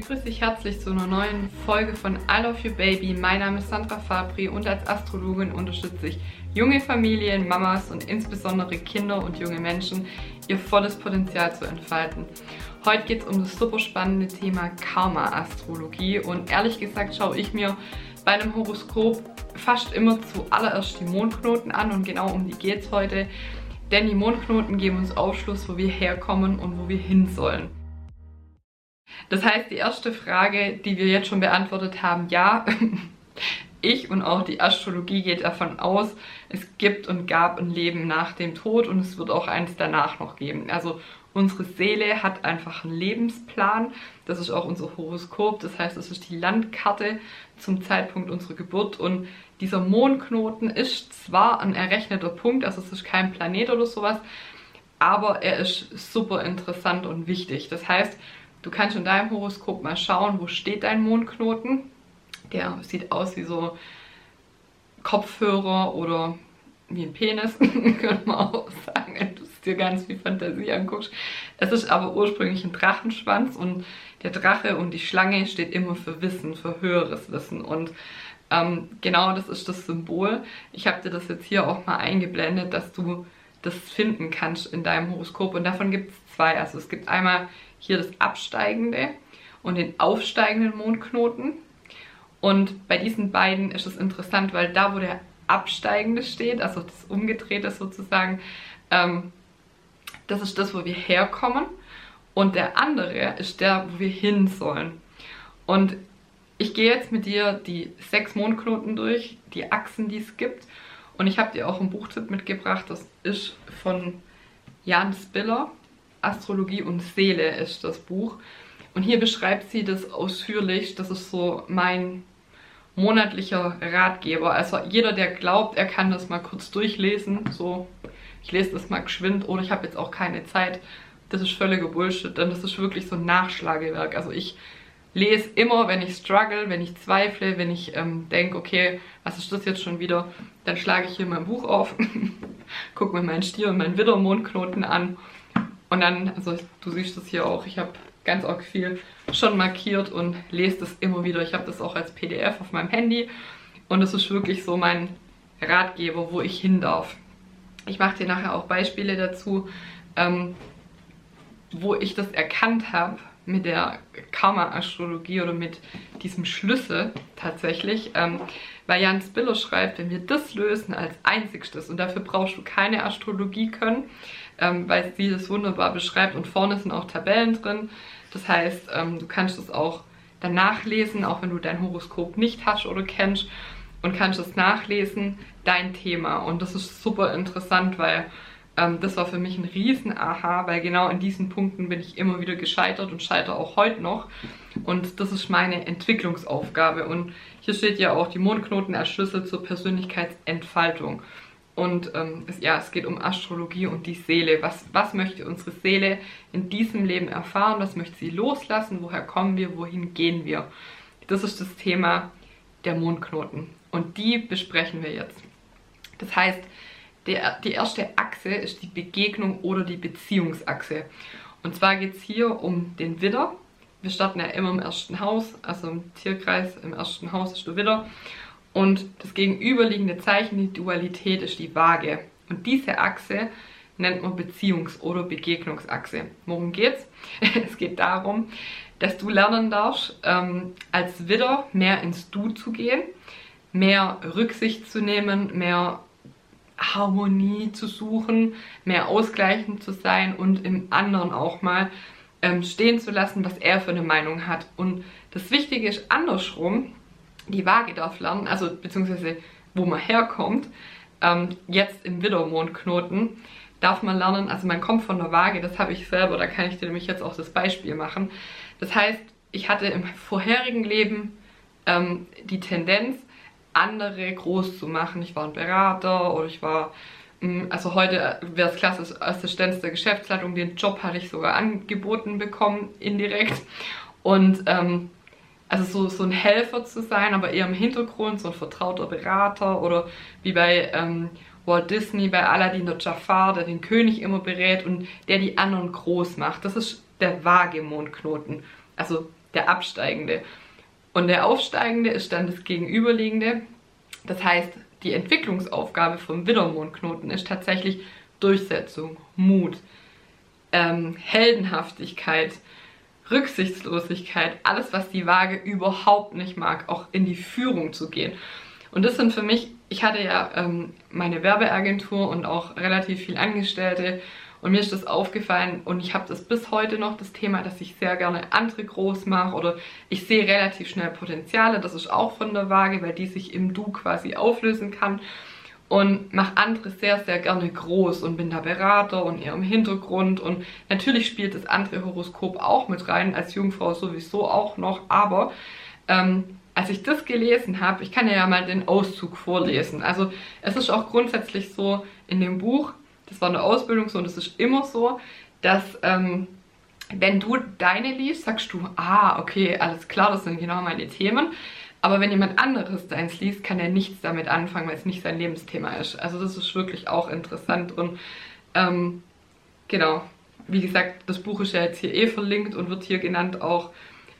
begrüße dich herzlich zu einer neuen Folge von I Love You Baby. Mein Name ist Sandra Fabri und als Astrologin unterstütze ich junge Familien, Mamas und insbesondere Kinder und junge Menschen, ihr volles Potenzial zu entfalten. Heute geht es um das super spannende Thema Karma-Astrologie und ehrlich gesagt schaue ich mir bei einem Horoskop fast immer zuallererst die Mondknoten an und genau um die geht es heute, denn die Mondknoten geben uns Aufschluss, wo wir herkommen und wo wir hin sollen. Das heißt, die erste Frage, die wir jetzt schon beantwortet haben, ja, ich und auch die Astrologie geht davon aus, es gibt und gab ein Leben nach dem Tod und es wird auch eins danach noch geben. Also unsere Seele hat einfach einen Lebensplan, das ist auch unser Horoskop, das heißt, es ist die Landkarte zum Zeitpunkt unserer Geburt und dieser Mondknoten ist zwar ein errechneter Punkt, also es ist kein Planet oder sowas, aber er ist super interessant und wichtig. Das heißt, du kannst in deinem Horoskop mal schauen, wo steht dein Mondknoten. Der sieht aus wie so Kopfhörer oder wie ein Penis, könnte man auch sagen, wenn du dir ganz viel Fantasie anguckst. Es ist aber ursprünglich ein Drachenschwanz und der Drache und die Schlange steht immer für Wissen, für höheres Wissen und genau das ist das Symbol. Ich habe dir das jetzt hier auch mal eingeblendet, dass du das finden kannst in deinem Horoskop und davon gibt es zwei. Also es gibt einmal hier das absteigende und den aufsteigenden Mondknoten. Und bei diesen beiden ist es interessant, weil da, wo der absteigende steht, also das umgedrehte sozusagen, das ist das, wo wir herkommen. Und der andere ist der, wo wir hin sollen. Und ich gehe jetzt mit dir die 6 Mondknoten durch, die Achsen, die es gibt. Und ich habe dir auch einen Buchtipp mitgebracht, das ist von Jan Spiller. Astrologie und Seele ist das Buch und hier beschreibt sie das ausführlich, das ist so mein monatlicher Ratgeber, also jeder, der glaubt, er kann das mal kurz durchlesen, so ich lese das mal geschwind oder ich habe jetzt auch keine Zeit, das ist völliger Bullshit, denn das ist wirklich so ein Nachschlagewerk, also ich lese immer, wenn ich struggle, wenn ich zweifle, wenn ich denke, okay, was ist das jetzt schon wieder, dann schlage ich hier mein Buch auf, gucke mir meinen Stier und meinen Widder-Mondknoten an. Und dann, also du siehst das hier auch, ich habe ganz arg viel schon markiert und lese das immer wieder. Ich habe das auch als PDF auf meinem Handy und das ist wirklich so mein Ratgeber, wo ich hin darf. Ich mache dir nachher auch Beispiele dazu, wo ich das erkannt habe mit der Karma-Astrologie oder mit diesem Schlüssel tatsächlich, weil Jan Spiller schreibt, wenn wir das lösen als einzigstes, und dafür brauchst du keine Astrologie können, weil sie das wunderbar beschreibt und vorne sind auch Tabellen drin, das heißt, du kannst es auch dann nachlesen, auch wenn du dein Horoskop nicht hast oder kennst und kannst es nachlesen, dein Thema und das ist super interessant, weil das war für mich ein Riesen-Aha, weil genau in diesen Punkten bin ich immer wieder gescheitert und scheitere auch heute noch und das ist meine Entwicklungsaufgabe und hier steht ja auch die Mondknoten als Schlüssel zur Persönlichkeitsentfaltung. Und es geht um Astrologie und die Seele. Was möchte unsere Seele in diesem Leben erfahren? Was möchte sie loslassen? Woher kommen wir? Wohin gehen wir? Das ist das Thema der Mondknoten. Und die besprechen wir jetzt. Das heißt, die erste Achse ist die Begegnung oder die Beziehungsachse. Und zwar geht es hier um den Widder. Wir starten ja immer im ersten Haus, also im Tierkreis, im ersten Haus ist der Widder. Und das gegenüberliegende Zeichen, die Dualität, ist die Waage. Und diese Achse nennt man Beziehungs- oder Begegnungsachse. Worum geht's? Es geht darum, dass du lernen darfst, als Widder mehr ins Du zu gehen, mehr Rücksicht zu nehmen, mehr Harmonie zu suchen, mehr ausgleichend zu sein und im anderen auch mal stehen zu lassen, was er für eine Meinung hat. Und das Wichtige ist andersrum, die Waage darf lernen, also beziehungsweise wo man herkommt, jetzt im Widdermondknoten darf man lernen, also man kommt von der Waage, das habe ich selber, da kann ich dir nämlich jetzt auch das Beispiel machen. Das heißt, ich hatte im vorherigen Leben die Tendenz, andere groß zu machen. Ich war ein Berater oder ich war, also heute wäre es klassisch Assistenz der Geschäftsleitung, den Job hatte ich sogar angeboten bekommen, indirekt und also so ein Helfer zu sein, aber eher im Hintergrund, so ein vertrauter Berater oder wie bei Walt Disney, bei Aladdin der Jafar, der den König immer berät und der die anderen groß macht. Das ist der Waage-Mondknoten, also der Absteigende. Und der Aufsteigende ist dann das Gegenüberliegende. Das heißt, die Entwicklungsaufgabe vom Widdermondknoten ist tatsächlich Durchsetzung, Mut, Heldenhaftigkeit, Rücksichtslosigkeit, alles, was die Waage überhaupt nicht mag, auch in die Führung zu gehen. Und das sind für mich, ich hatte ja meine Werbeagentur und auch relativ viel Angestellte und mir ist das aufgefallen und ich habe das bis heute noch, das Thema, dass ich sehr gerne andere groß mache oder ich sehe relativ schnell Potenziale, das ist auch von der Waage, weil die sich im Du quasi auflösen kann und mache andere sehr, sehr gerne groß und bin da Berater und eher im Hintergrund und natürlich spielt das andere Horoskop auch mit rein, als Jungfrau sowieso auch noch, aber als ich das gelesen habe, ich kann ja mal den Auszug vorlesen. Also es ist auch grundsätzlich so in dem Buch, das war eine Ausbildung so und es ist immer so, dass wenn du deine liest, sagst du, ah, okay, alles klar, das sind genau meine Themen. Aber wenn jemand anderes deins liest, kann er nichts damit anfangen, weil es nicht sein Lebensthema ist. Also das ist wirklich auch interessant und genau, wie gesagt, das Buch ist ja jetzt hier verlinkt und wird hier genannt auch.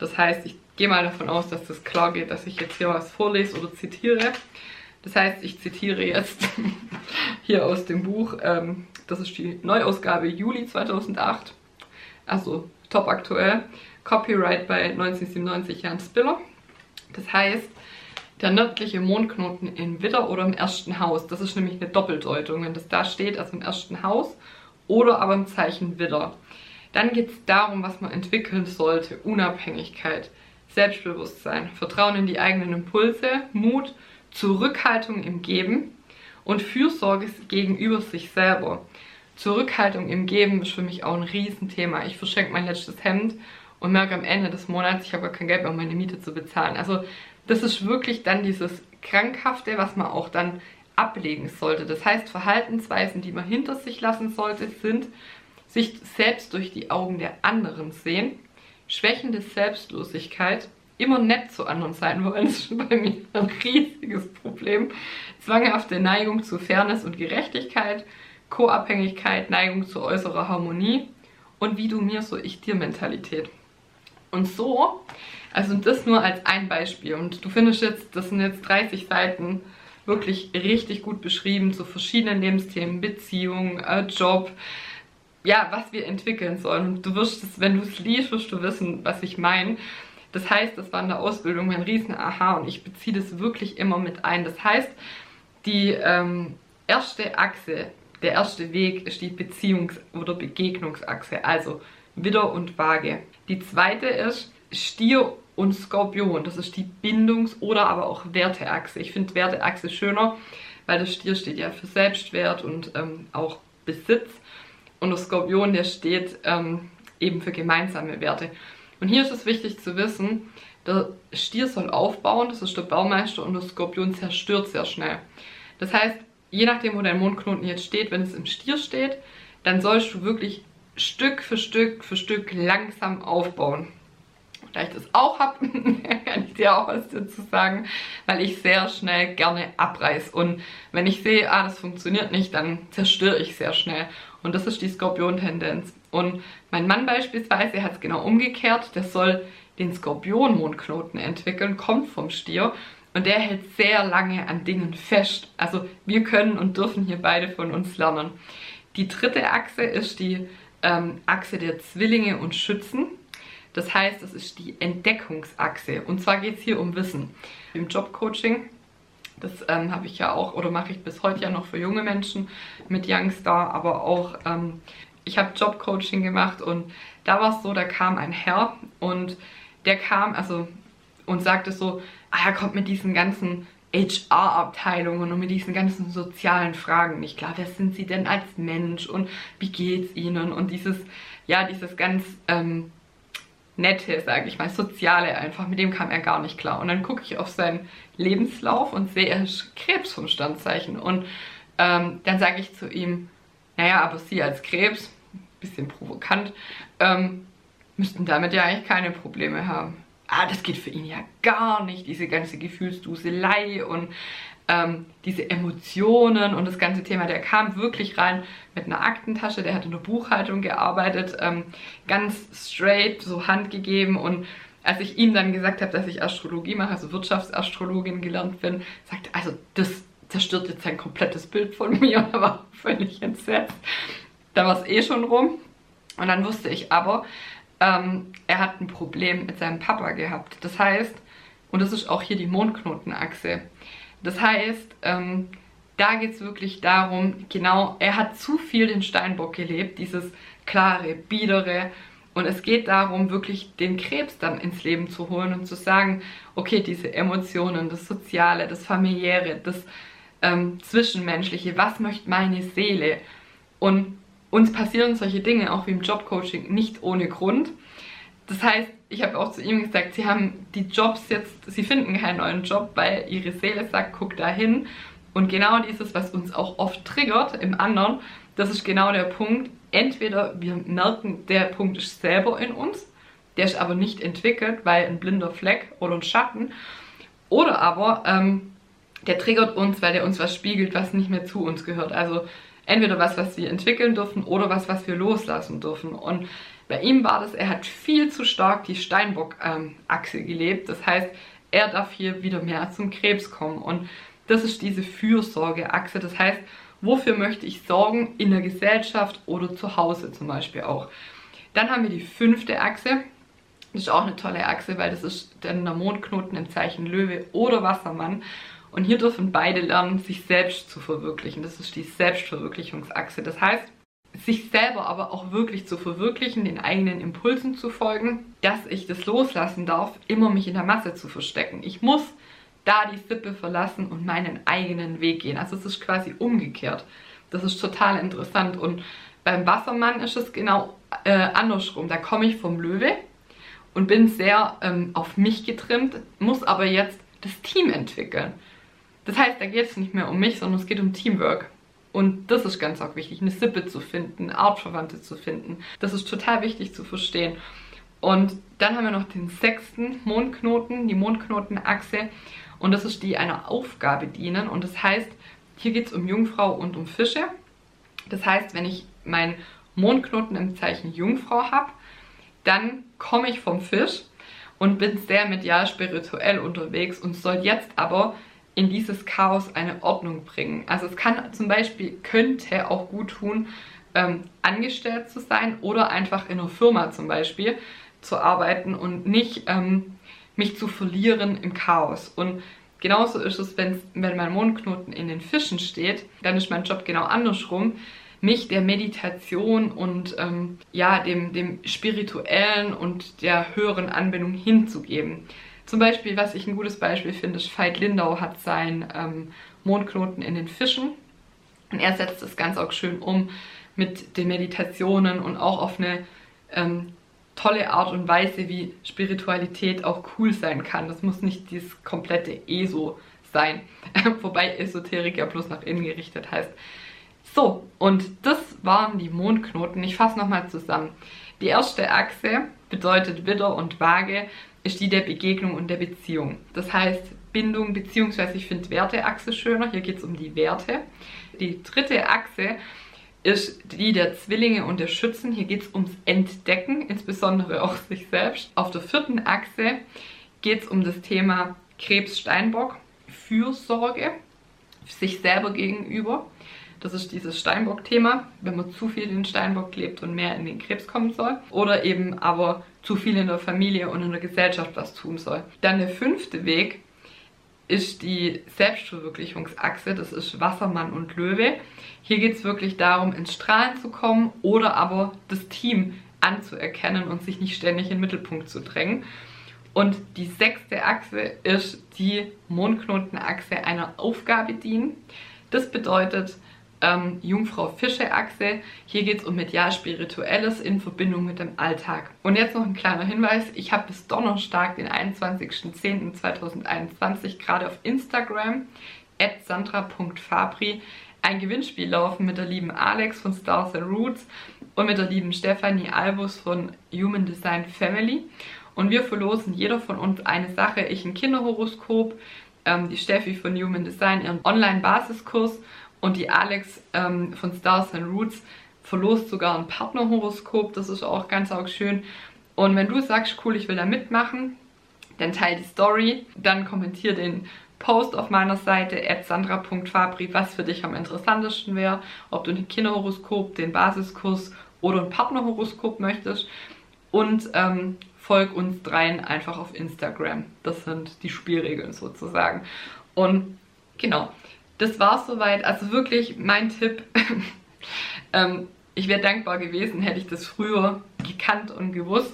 Das heißt, ich gehe mal davon aus, dass das klar geht, dass ich jetzt hier was vorlese oder zitiere. Das heißt, ich zitiere jetzt hier aus dem Buch, das ist die Neuausgabe Juli 2008, also top aktuell, Copyright bei 1997 Jan Spiller. Das heißt, der nördliche Mondknoten in Widder oder im ersten Haus, das ist nämlich eine Doppeldeutung, wenn das da steht, also im ersten Haus oder aber im Zeichen Widder. Dann geht es darum, was man entwickeln sollte, Unabhängigkeit, Selbstbewusstsein, Vertrauen in die eigenen Impulse, Mut, Zurückhaltung im Geben und Fürsorge gegenüber sich selber. Zurückhaltung im Geben ist für mich auch ein Riesenthema. Ich verschenke mein letztes Hemd und merke am Ende des Monats, ich habe gar kein Geld mehr, um meine Miete zu bezahlen. Also das ist wirklich dann dieses Krankhafte, was man auch dann ablegen sollte. Das heißt, Verhaltensweisen, die man hinter sich lassen sollte, sind sich selbst durch die Augen der anderen sehen, schwächende Selbstlosigkeit, immer nett zu anderen sein wollen, das ist bei mir ein riesiges Problem, zwanghafte Neigung zu Fairness und Gerechtigkeit, Co-Abhängigkeit, Neigung zu äußerer Harmonie und wie du mir, so ich dir Mentalität. Und so, also das nur als ein Beispiel und du findest jetzt, das sind jetzt 30 Seiten, wirklich richtig gut beschrieben zu verschiedenen Lebensthemen, Beziehung, Job, ja, was wir entwickeln sollen. Und du wirst es, wenn du es liest, wirst du wissen, was ich meine. Das heißt, das war in der Ausbildung mein Riesen-Aha und ich beziehe das wirklich immer mit ein. Das heißt, die erste Achse, der erste Weg ist die Beziehungs- oder Begegnungsachse, also Widder und Waage. Die zweite ist Stier und Skorpion, das ist die Bindungs- oder aber auch Werteachse. Ich finde Werteachse schöner, weil der Stier steht ja für Selbstwert und auch Besitz. Und der Skorpion, der steht eben für gemeinsame Werte. Und hier ist es wichtig zu wissen, der Stier soll aufbauen, das ist der Baumeister, und der Skorpion zerstört sehr schnell. Das heißt, je nachdem, wo dein Mondknoten jetzt steht, wenn es im Stier steht, dann sollst du wirklich Stück für Stück langsam aufbauen. Da ich das auch habe, kann ich dir auch was dazu sagen, weil ich sehr schnell gerne abreiße. Und wenn ich sehe, ah, das funktioniert nicht, dann zerstöre ich sehr schnell. Und das ist die Skorpion-Tendenz. Und mein Mann beispielsweise hat es genau umgekehrt. Der soll den Skorpion-Mondknoten entwickeln, kommt vom Stier. Und der hält sehr lange an Dingen fest. Also wir können und dürfen hier beide von uns lernen. Die dritte Achse ist die Achse der Zwillinge und Schützen. Das heißt, das ist die Entdeckungsachse. Und zwar geht es hier um Wissen. Im Jobcoaching, das habe ich ja auch, oder mache ich bis heute ja noch für junge Menschen mit Youngstar, aber auch, ich habe Jobcoaching gemacht und da war es so, da kam ein Herr und der kam, also, und sagte so, ah, er kommt mit diesen ganzen HR-Abteilungen und mit diesen ganzen sozialen Fragen nicht klar. Wer sind sie denn als Mensch und wie geht's ihnen? Und dieses, ja, dieses ganz, nette, sage ich mal, soziale einfach, mit dem kam er gar nicht klar. Und dann gucke ich auf seinen Lebenslauf und sehe, er ist Krebs vom Sternzeichen. Und dann sage ich zu ihm, naja, aber Sie als Krebs, bisschen provokant, müssten damit ja eigentlich keine Probleme haben. Ah, das geht für ihn ja gar nicht, diese ganze Gefühlsduselei und diese Emotionen und das ganze Thema. Der kam wirklich rein mit einer Aktentasche, der hat in der Buchhaltung gearbeitet, ganz straight, so handgegeben und als ich ihm dann gesagt habe, dass ich Astrologie mache, also Wirtschaftsastrologin gelernt bin, sagte, also das zerstört jetzt sein komplettes Bild von mir, und er war völlig entsetzt. Da war es eh schon rum. Und dann wusste ich aber, er hat ein Problem mit seinem Papa gehabt. Das heißt, und das ist auch hier die Mondknotenachse, das heißt, da geht es wirklich darum, genau, er hat zu viel den Steinbock gelebt, dieses klare, biedere. Und es geht darum, wirklich den Krebs dann ins Leben zu holen und zu sagen, okay, diese Emotionen, das Soziale, das Familiäre, das Zwischenmenschliche, was möchte meine Seele? Und uns passieren solche Dinge, auch wie im Jobcoaching, nicht ohne Grund. Das heißt, ich habe auch zu ihm gesagt, sie haben die Jobs jetzt, sie finden keinen neuen Job, weil ihre Seele sagt, guck da hin. Und genau dieses, was uns auch oft triggert im anderen, das ist genau der Punkt. Entweder wir merken, der Punkt ist selber in uns, der ist aber nicht entwickelt, weil ein blinder Fleck oder ein Schatten, oder aber der triggert uns, weil der uns was spiegelt, was nicht mehr zu uns gehört. Also entweder was, was wir entwickeln dürfen, oder was, was wir loslassen dürfen. Und bei ihm war das, er hat viel zu stark die Steinbock-Achse gelebt. Das heißt, er darf hier wieder mehr zum Krebs kommen. Und das ist diese Fürsorge-Achse. Das heißt, wofür möchte ich sorgen? In der Gesellschaft oder zu Hause zum Beispiel auch. Dann haben wir die 5. Achse. Das ist auch eine tolle Achse, weil das ist dann der Mondknoten im Zeichen Löwe oder Wassermann. Und hier dürfen beide lernen, sich selbst zu verwirklichen. Das ist die Selbstverwirklichungsachse. Das heißt, sich selber aber auch wirklich zu verwirklichen, den eigenen Impulsen zu folgen, dass ich das loslassen darf, immer mich in der Masse zu verstecken. Ich muss da die Sippe verlassen und meinen eigenen Weg gehen. Also es ist quasi umgekehrt. Das ist total interessant. Und beim Wassermann ist es genau andersrum. Da komme ich vom Löwe und bin sehr auf mich getrimmt, muss aber jetzt das Team entwickeln. Das heißt, da geht es nicht mehr um mich, sondern es geht um Teamwork. Und das ist ganz auch wichtig, eine Sippe zu finden, Artverwandte zu finden. Das ist total wichtig zu verstehen. Und dann haben wir noch den 6. Mondknoten, die Mondknotenachse. Und das ist die einer Aufgabe dienen. Und das heißt, hier geht es um Jungfrau und um Fische. Das heißt, wenn ich meinen Mondknoten im Zeichen Jungfrau habe, dann komme ich vom Fisch und bin sehr medial spirituell unterwegs und soll jetzt aber in dieses Chaos eine Ordnung bringen. Also es kann zum Beispiel, könnte auch gut tun, angestellt zu sein oder einfach in einer Firma zum Beispiel zu arbeiten und nicht mich zu verlieren im Chaos. Und genauso ist es, wenn mein Mondknoten in den Fischen steht, dann ist mein Job genau andersrum, mich der Meditation und ja, dem Spirituellen und der höheren Anbindung hinzugeben. Zum Beispiel, was ich ein gutes Beispiel finde, ist, Veit Lindau hat seinen Mondknoten in den Fischen und er setzt das ganz auch schön um mit den Meditationen und auch auf eine tolle Art und Weise, wie Spiritualität auch cool sein kann. Das muss nicht dieses komplette ESO sein, wobei Esoterik ja bloß nach innen gerichtet heißt. So, und das waren die Mondknoten. Ich fasse nochmal zusammen. Die 1. Achse bedeutet Widder und Waage, ist die der Begegnung und der Beziehung. Das heißt Bindung, beziehungsweise ich finde Werteachse schöner, hier geht es um die Werte. Die 3. Achse ist die der Zwillinge und der Schützen, hier geht es ums Entdecken, insbesondere auch sich selbst. Auf der 4. Achse geht es um das Thema Krebs-Steinbock, Fürsorge, sich selber gegenüber. Das ist dieses Steinbock-Thema, wenn man zu viel in Steinbock lebt und mehr in den Krebs kommen soll. Oder eben aber zu viel in der Familie und in der Gesellschaft was tun soll. Dann der 5. Weg ist die Selbstverwirklichungsachse, das ist Wassermann und Löwe. Hier geht es wirklich darum, ins Strahlen zu kommen oder aber das Team anzuerkennen und sich nicht ständig in den Mittelpunkt zu drängen. Und die 6. Achse ist die Mondknotenachse, einer Aufgabe dienen. Das bedeutet Jungfrau-Fische-Achse. Hier geht es um medial-spirituelles in Verbindung mit dem Alltag. Und jetzt noch ein kleiner Hinweis. Ich habe bis Donnerstag, den 21.10.2021, gerade auf Instagram @sandra.fabri ein Gewinnspiel laufen mit der lieben Alex von Stars and Roots und mit der lieben Stephanie Albus von Human Design Family. Und wir verlosen jeder von uns eine Sache. Ich ein Kinderhoroskop, die Steffi von Human Design ihren Online-Basiskurs, und die Alex von Stars and Roots verlost sogar ein Partnerhoroskop, das ist auch ganz schön. Und wenn du sagst, cool, ich will da mitmachen, dann teile die Story, dann kommentiere den Post auf meiner Seite @sandra.fabri, was für dich am interessantesten wäre, ob du ein Kinderhoroskop, den Basiskurs oder ein Partnerhoroskop möchtest, und folg uns dreien einfach auf Instagram. Das sind die Spielregeln sozusagen. Und genau, das war's soweit. Also wirklich mein Tipp. Ich wäre dankbar gewesen, hätte ich das früher gekannt und gewusst.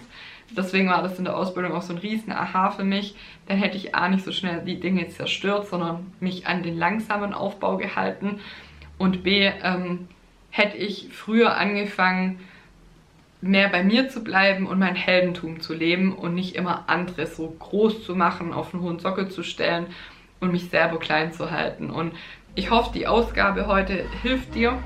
Deswegen war das in der Ausbildung auch so ein riesen Aha für mich. Dann hätte ich A, nicht so schnell die Dinge zerstört, sondern mich an den langsamen Aufbau gehalten. Und B, hätte ich früher angefangen, mehr bei mir zu bleiben und mein Heldentum zu leben und nicht immer andere so groß zu machen, auf einen hohen Sockel zu stellen und mich selber klein zu halten. Und ich hoffe, die Ausgabe heute hilft dir.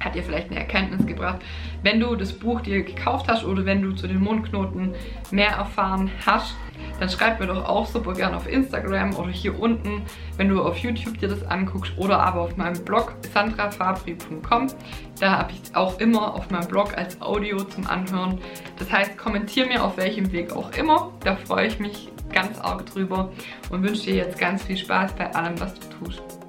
Hat dir vielleicht eine Erkenntnis gebracht. Wenn du das Buch dir gekauft hast oder wenn du zu den Mondknoten mehr erfahren hast, dann schreib mir doch auch super gern auf Instagram oder hier unten, wenn du auf YouTube dir das anguckst, oder aber auf meinem Blog sandrafabri.com. Da habe ich es auch immer auf meinem Blog als Audio zum Anhören. Das heißt, kommentier mir auf welchem Weg auch immer. Da freue ich mich ganz arg drüber und wünsche dir jetzt ganz viel Spaß bei allem, was du tust.